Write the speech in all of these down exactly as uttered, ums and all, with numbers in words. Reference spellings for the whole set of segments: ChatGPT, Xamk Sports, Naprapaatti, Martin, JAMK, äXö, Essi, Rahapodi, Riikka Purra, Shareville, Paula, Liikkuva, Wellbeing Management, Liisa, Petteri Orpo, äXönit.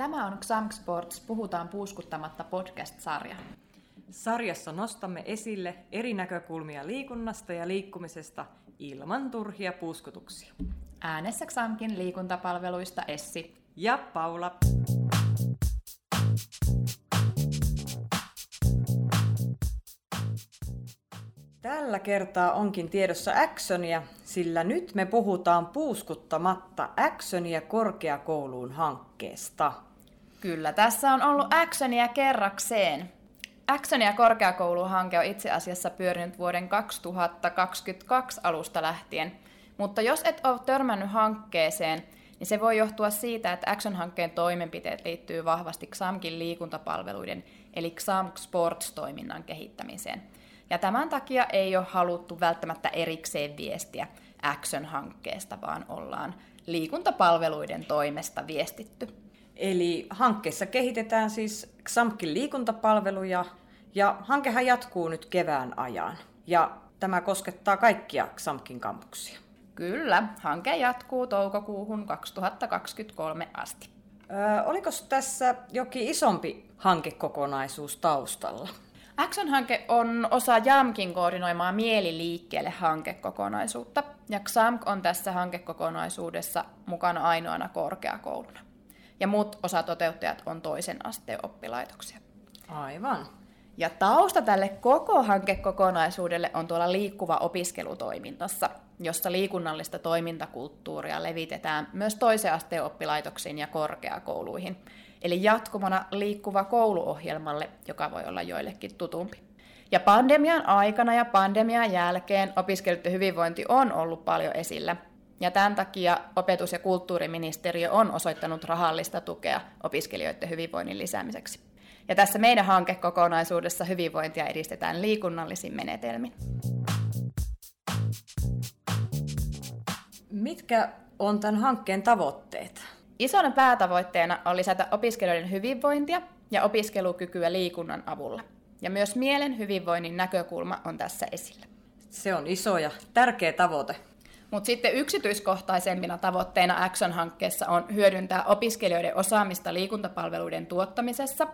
Tämä on Xamk Sports, puhutaan puuskuttamatta podcast-sarja. Sarjassa nostamme esille eri näkökulmia liikunnasta ja liikkumisesta ilman turhia puuskutuksia. Äänessä Xamkin liikuntapalveluista Essi ja Paula. Tällä kertaa onkin tiedossa äXöniä, sillä nyt me puhutaan puuskuttamatta äXöniä korkeakouluun hankkeesta. Kyllä, tässä on ollut äXöniä kerrakseen. äXöniä korkeakouluun hanke on itse asiassa pyörinyt vuoden kaksituhattakaksikymmentäkaksi alusta lähtien, mutta jos et ole törmännyt hankkeeseen, niin se voi johtua siitä, että äXön-hankkeen toimenpiteet liittyy vahvasti Xamkin liikuntapalveluiden eli Xamk Sports-toiminnan kehittämiseen. Ja tämän takia ei ole haluttu välttämättä erikseen viestiä äXön-hankkeesta, vaan ollaan liikuntapalveluiden toimesta viestitty. Eli hankkeessa kehitetään siis Xamkin liikuntapalveluja, ja hankehan jatkuu nyt kevään ajan. Ja tämä koskettaa kaikkia Xamkin kampuksia. Kyllä, hanke jatkuu toukokuuhun kaksituhattakaksikymmentäkolme asti. Öö, oliko tässä jokin isompi hankekokonaisuus taustalla? äXön-hanke on osa JAMKin koordinoimaa Mieliliikkeelle hankekokonaisuutta, ja Xamk on tässä hankekokonaisuudessa mukana ainoana korkeakouluna. Ja muut osatoteuttajat on toisen asteen oppilaitoksia. Aivan. Ja tausta tälle koko hankekokonaisuudelle on tuolla Liikkuva opiskelutoiminnassa, jossa liikunnallista toimintakulttuuria levitetään myös toisen asteen oppilaitoksiin ja korkeakouluihin, eli jatkumona Liikkuva kouluohjelmalle, joka voi olla joillekin tutumpi. Ja pandemian aikana ja pandemian jälkeen opiskelijoiden hyvinvointi on ollut paljon esillä, ja tämän takia opetus- ja kulttuuriministeriö on osoittanut rahallista tukea opiskelijoiden hyvinvoinnin lisäämiseksi. Ja tässä meidän hankekokonaisuudessa hyvinvointia edistetään liikunnallisin menetelmin. Mitkä on tämän hankkeen tavoitteet? Isona päätavoitteena on lisätä opiskelijoiden hyvinvointia ja opiskelukykyä liikunnan avulla. Ja myös mielen hyvinvoinnin näkökulma on tässä esillä. Se on iso ja tärkeä tavoite. Mutta sitten yksityiskohtaisempina tavoitteina äXön-hankkeessa on hyödyntää opiskelijoiden osaamista liikuntapalveluiden tuottamisessa,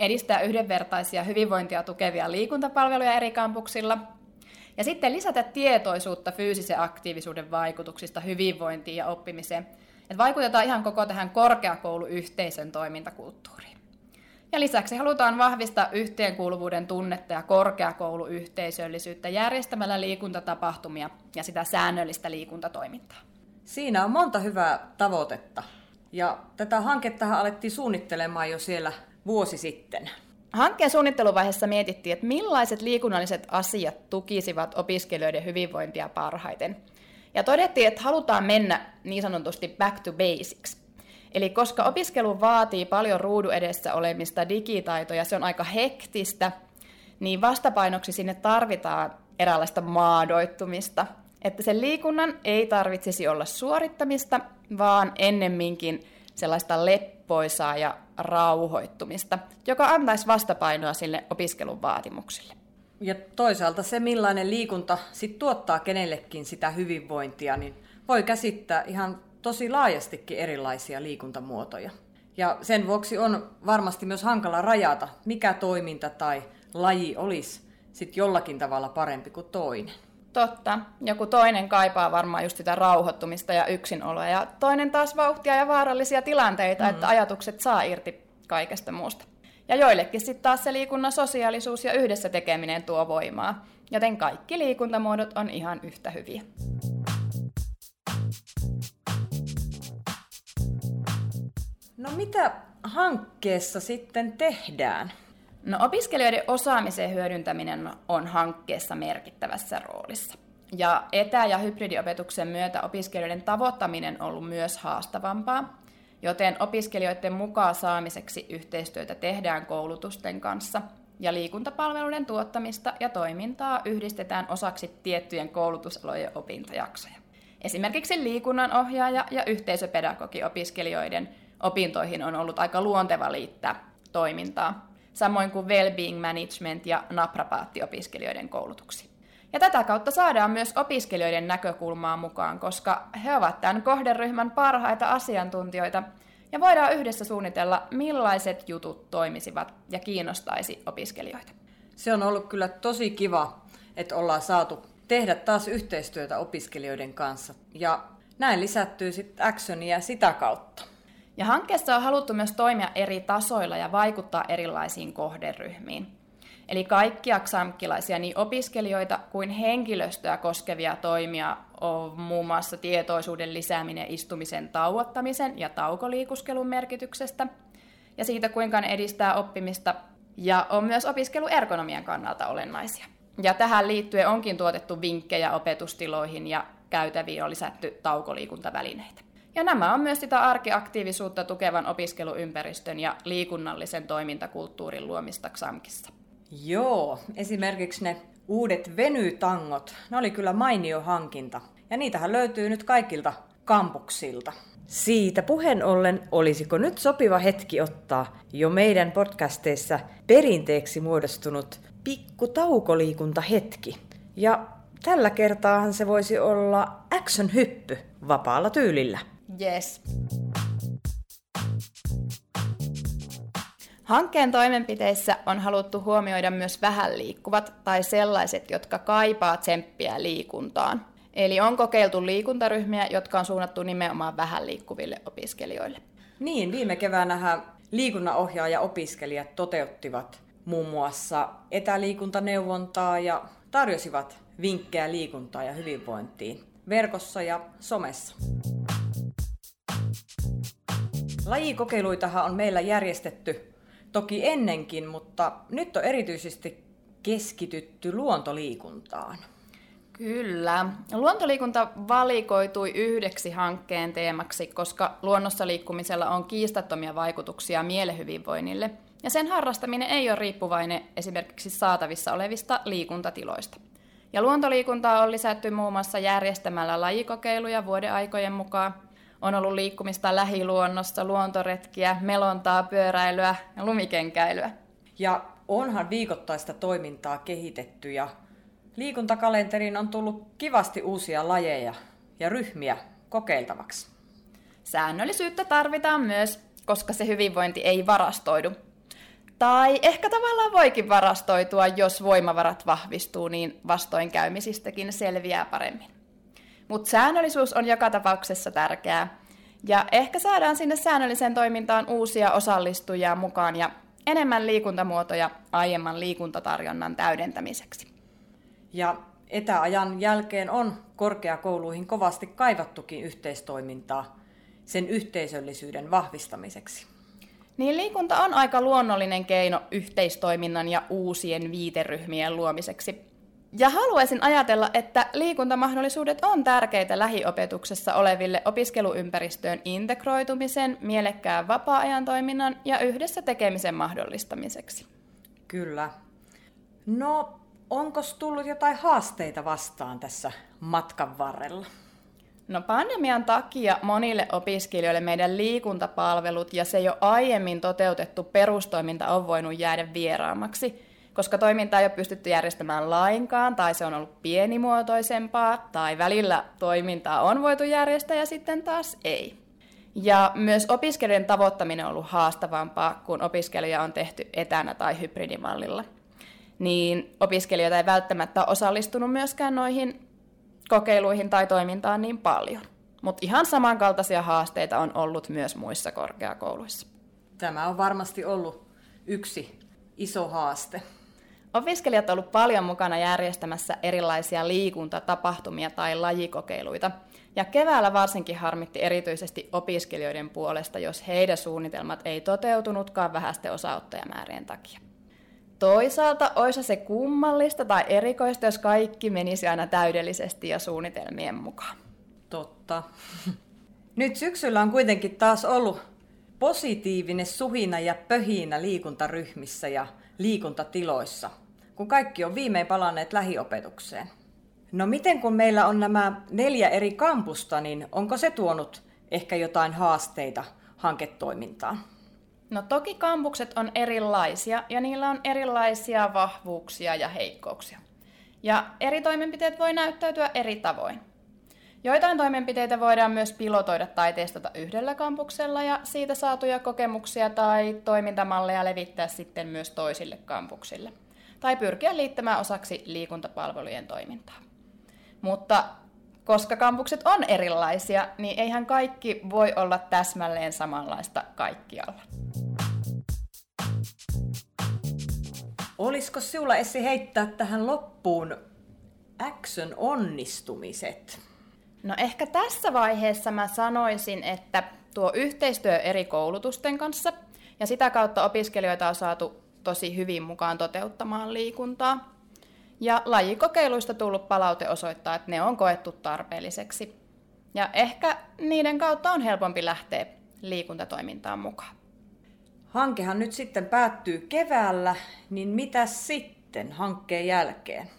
edistää yhdenvertaisia hyvinvointia tukevia liikuntapalveluja eri kampuksilla, ja sitten lisätä tietoisuutta fyysisen aktiivisuuden vaikutuksista hyvinvointiin ja oppimiseen. Et vaikutetaan ihan koko tähän korkeakouluyhteisön toimintakulttuuriin. Ja lisäksi halutaan vahvistaa yhteenkuuluvuuden tunnetta ja korkeakouluyhteisöllisyyttä järjestämällä liikuntatapahtumia ja sitä säännöllistä liikuntatoimintaa. Siinä on monta hyvää tavoitetta. Ja tätä hankettahan alettiin suunnittelemaan jo siellä vuosi sitten. Hankkeen suunnitteluvaiheessa mietittiin, että millaiset liikunnalliset asiat tukisivat opiskelijoiden hyvinvointia parhaiten. Ja todettiin, että halutaan mennä niin sanotusti back to basics. Eli koska opiskelu vaatii paljon ruudun edessä olemista, digitaitoja, se on aika hektistä, niin vastapainoksi sinne tarvitaan eräänlaista maadoittumista. Että sen liikunnan ei tarvitsisi olla suorittamista, vaan ennemminkin sellaista leppoisaa ja rauhoittumista, joka antaisi vastapainoa sille opiskelun vaatimuksille. Ja toisaalta se, millainen liikunta sit tuottaa kenellekin sitä hyvinvointia, niin voi käsittää ihan tosi laajastikin erilaisia liikuntamuotoja. Ja sen vuoksi on varmasti myös hankala rajata, mikä toiminta tai laji olisi sit jollakin tavalla parempi kuin toinen. Totta. Joku toinen kaipaa varmaan just sitä rauhoittumista ja yksinoloa, ja toinen taas vauhtia ja vaarallisia tilanteita, mm. että ajatukset saa irti kaikesta muusta. Ja joillekin sitten taas se liikunnan sosiaalisuus ja yhdessä tekeminen tuo voimaa, joten kaikki liikuntamuodot on ihan yhtä hyviä. No mitä hankkeessa sitten tehdään? No opiskelijoiden osaamisen hyödyntäminen on hankkeessa merkittävässä roolissa. Ja etä- ja hybridiopetuksen myötä opiskelijoiden tavoittaminen on ollut myös haastavampaa, joten opiskelijoiden mukaan saamiseksi yhteistyötä tehdään koulutusten kanssa ja liikuntapalveluiden tuottamista ja toimintaa yhdistetään osaksi tiettyjen koulutusalojen opintojaksoja. Esimerkiksi liikunnanohjaaja ja yhteisöpedagogi opiskelijoiden opintoihin on ollut aika luonteva liittää toimintaa, samoin kuin Wellbeing Management ja Naprapaatti opiskelijoiden koulutuksi. Ja tätä kautta saadaan myös opiskelijoiden näkökulmaa mukaan, koska he ovat tämän kohderyhmän parhaita asiantuntijoita, ja voidaan yhdessä suunnitella, millaiset jutut toimisivat ja kiinnostaisi opiskelijoita. Se on ollut kyllä tosi kiva, että ollaan saatu tehdä taas yhteistyötä opiskelijoiden kanssa ja näin lisättyy sitten äXöniä sitä kautta. Ja hankkeessa on haluttu myös toimia eri tasoilla ja vaikuttaa erilaisiin kohderyhmiin. Eli kaikkia xamkilaisia, niin opiskelijoita kuin henkilöstöä koskevia toimia on muun muassa tietoisuuden lisääminen istumisen tauottamisen ja taukoliikuskelun merkityksestä ja siitä, kuinka ne edistää oppimista ja on myös opiskeluergonomian kannalta olennaisia. Ja tähän liittyen onkin tuotettu vinkkejä opetustiloihin ja käytäviin on lisätty taukoliikuntavälineitä. Ja nämä on myös sitä arkiaktiivisuutta tukevan opiskeluympäristön ja liikunnallisen toimintakulttuurin luomista Xamkissa. Joo, esimerkiksi ne uudet venytangot, ne oli kyllä mainio hankinta. Ja niitähän löytyy nyt kaikilta kampuksilta. Siitä puheen ollen, olisiko nyt sopiva hetki ottaa jo meidän podcasteissa perinteeksi muodostunut pikku taukoliikuntahetki. Ja tällä kertaahan se voisi olla äXön-hyppy vapaalla tyylillä. Yes. Hankkeen toimenpiteissä on haluttu huomioida myös vähän liikkuvat tai sellaiset, jotka kaipaa tsemppiä liikuntaan. Eli on kokeiltu liikuntaryhmiä, jotka on suunnattu nimenomaan vähän liikkuville opiskelijoille. Niin, viime keväänähän liikunnanohjaaja-opiskelijat toteuttivat muun muassa etäliikuntaneuvontaa ja tarjosivat vinkkejä liikuntaa ja hyvinvointiin verkossa ja somessa. Lajikokeiluitahan on meillä järjestetty toki ennenkin, mutta nyt on erityisesti keskitytty luontoliikuntaan. Kyllä. Luontoliikunta valikoitui yhdeksi hankkeen teemaksi, koska luonnossa liikkumisella on kiistattomia vaikutuksia mielen hyvinvoinnille, ja sen harrastaminen ei ole riippuvainen esimerkiksi saatavissa olevista liikuntatiloista. Ja luontoliikuntaa on lisätty muun muassa järjestämällä lajikokeiluja vuodenaikojen mukaan. On ollut liikkumista lähiluonnossa, luontoretkiä, melontaa, pyöräilyä ja lumikenkäilyä. Ja onhan viikoittaista toimintaa kehitetty ja liikuntakalenteriin on tullut kivasti uusia lajeja ja ryhmiä kokeiltavaksi. Säännöllisyyttä tarvitaan myös, koska se hyvinvointi ei varastoidu. Tai ehkä tavallaan voikin varastoitua, jos voimavarat vahvistuu, niin vastoinkäymisistäkin selviää paremmin. Mutta säännöllisyys on joka tapauksessa tärkeää. Ja ehkä saadaan sinne säännölliseen toimintaan uusia osallistujia mukaan ja enemmän liikuntamuotoja aiemman liikuntatarjonnan täydentämiseksi. Ja etäajan jälkeen on korkeakouluihin kovasti kaivattukin yhteistoimintaa sen yhteisöllisyyden vahvistamiseksi. Niin liikunta on aika luonnollinen keino yhteistoiminnan ja uusien viiteryhmien luomiseksi. Ja haluaisin ajatella, että liikuntamahdollisuudet on tärkeitä lähiopetuksessa oleville opiskeluympäristöön integroitumisen, mielekkään vapaa-ajan toiminnan ja yhdessä tekemisen mahdollistamiseksi. Kyllä. No, onkos tullut jotain haasteita vastaan tässä matkan varrella? No pandemian takia monille opiskelijoille meidän liikuntapalvelut ja se jo aiemmin toteutettu perustoiminta on voinut jäädä vieraammaksi, koska toimintaa ei ole pystytty järjestämään lainkaan, tai se on ollut pienimuotoisempaa, tai välillä toimintaa on voitu järjestää ja sitten taas ei. Ja myös opiskelijoiden tavoittaminen on ollut haastavampaa, kun opiskelija on tehty etänä tai hybridimallilla. Niin opiskelijoita ei välttämättä ole osallistunut myöskään noihin kokeiluihin tai toimintaan niin paljon. Mutta ihan samankaltaisia haasteita on ollut myös muissa korkeakouluissa. Tämä on varmasti ollut yksi iso haaste. Opiskelijat ovat olleet paljon mukana järjestämässä erilaisia liikuntatapahtumia tai lajikokeiluita. Ja keväällä varsinkin harmitti erityisesti opiskelijoiden puolesta, jos heidän suunnitelmat ei toteutunutkaan vähäisten osanottajamäärien takia. Toisaalta olisi se kummallista tai erikoista, jos kaikki menisi aina täydellisesti ja suunnitelmien mukaan. Totta. Nyt syksyllä on kuitenkin taas ollut positiivinen suhina ja pöhinä liikuntaryhmissä ja liikuntatiloissa, kun kaikki on viimein palanneet lähiopetukseen. No miten kun meillä on nämä neljä eri kampusta, niin onko se tuonut ehkä jotain haasteita hanketoimintaan? No toki kampukset on erilaisia ja niillä on erilaisia vahvuuksia ja heikkouksia. Ja eri toimenpiteet voi näyttäytyä eri tavoin. Joitain toimenpiteitä voidaan myös pilotoida tai testata yhdellä kampuksella ja siitä saatuja kokemuksia tai toimintamalleja levittää sitten myös toisille kampuksille. Tai pyrkiä liittämään osaksi liikuntapalvelujen toimintaa. Mutta koska kampukset on erilaisia, niin eihän kaikki voi olla täsmälleen samanlaista kaikkialla. Olisiko sinulla, Essi, heittää tähän loppuun äXön onnistumiset? No ehkä tässä vaiheessa mä sanoisin, että tuo yhteistyö eri koulutusten kanssa ja sitä kautta opiskelijoita on saatu tosi hyvin mukaan toteuttamaan liikuntaa. Ja lajikokeiluista tullut palaute osoittaa, että ne on koettu tarpeelliseksi. Ja ehkä niiden kautta on helpompi lähteä liikuntatoimintaan mukaan. Hankehan nyt sitten päättyy keväällä, niin mitä sitten hankkeen jälkeen?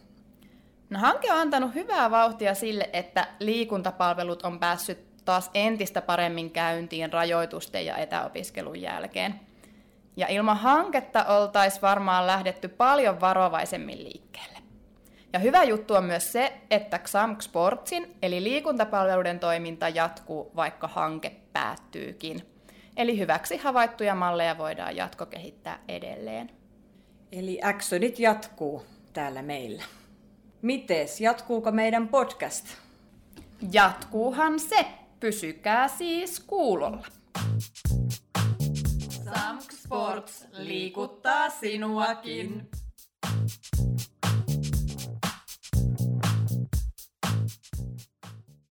No, hanke on antanut hyvää vauhtia sille, että liikuntapalvelut on päässyt taas entistä paremmin käyntiin rajoitusten ja etäopiskelun jälkeen. Ja ilman hanketta oltaisiin varmaan lähdetty paljon varovaisemmin liikkeelle. Ja hyvä juttu on myös se, että Xamk Sportsin eli liikuntapalveluiden toiminta jatkuu, vaikka hanke päättyykin. Eli hyväksi havaittuja malleja voidaan jatkokehittää edelleen. Eli äXönit jatkuu täällä meillä. Mites, jatkuuko meidän podcast? Jatkuuhan se. Pysykää siis kuulolla. JAMK Sports liikuttaa sinuakin.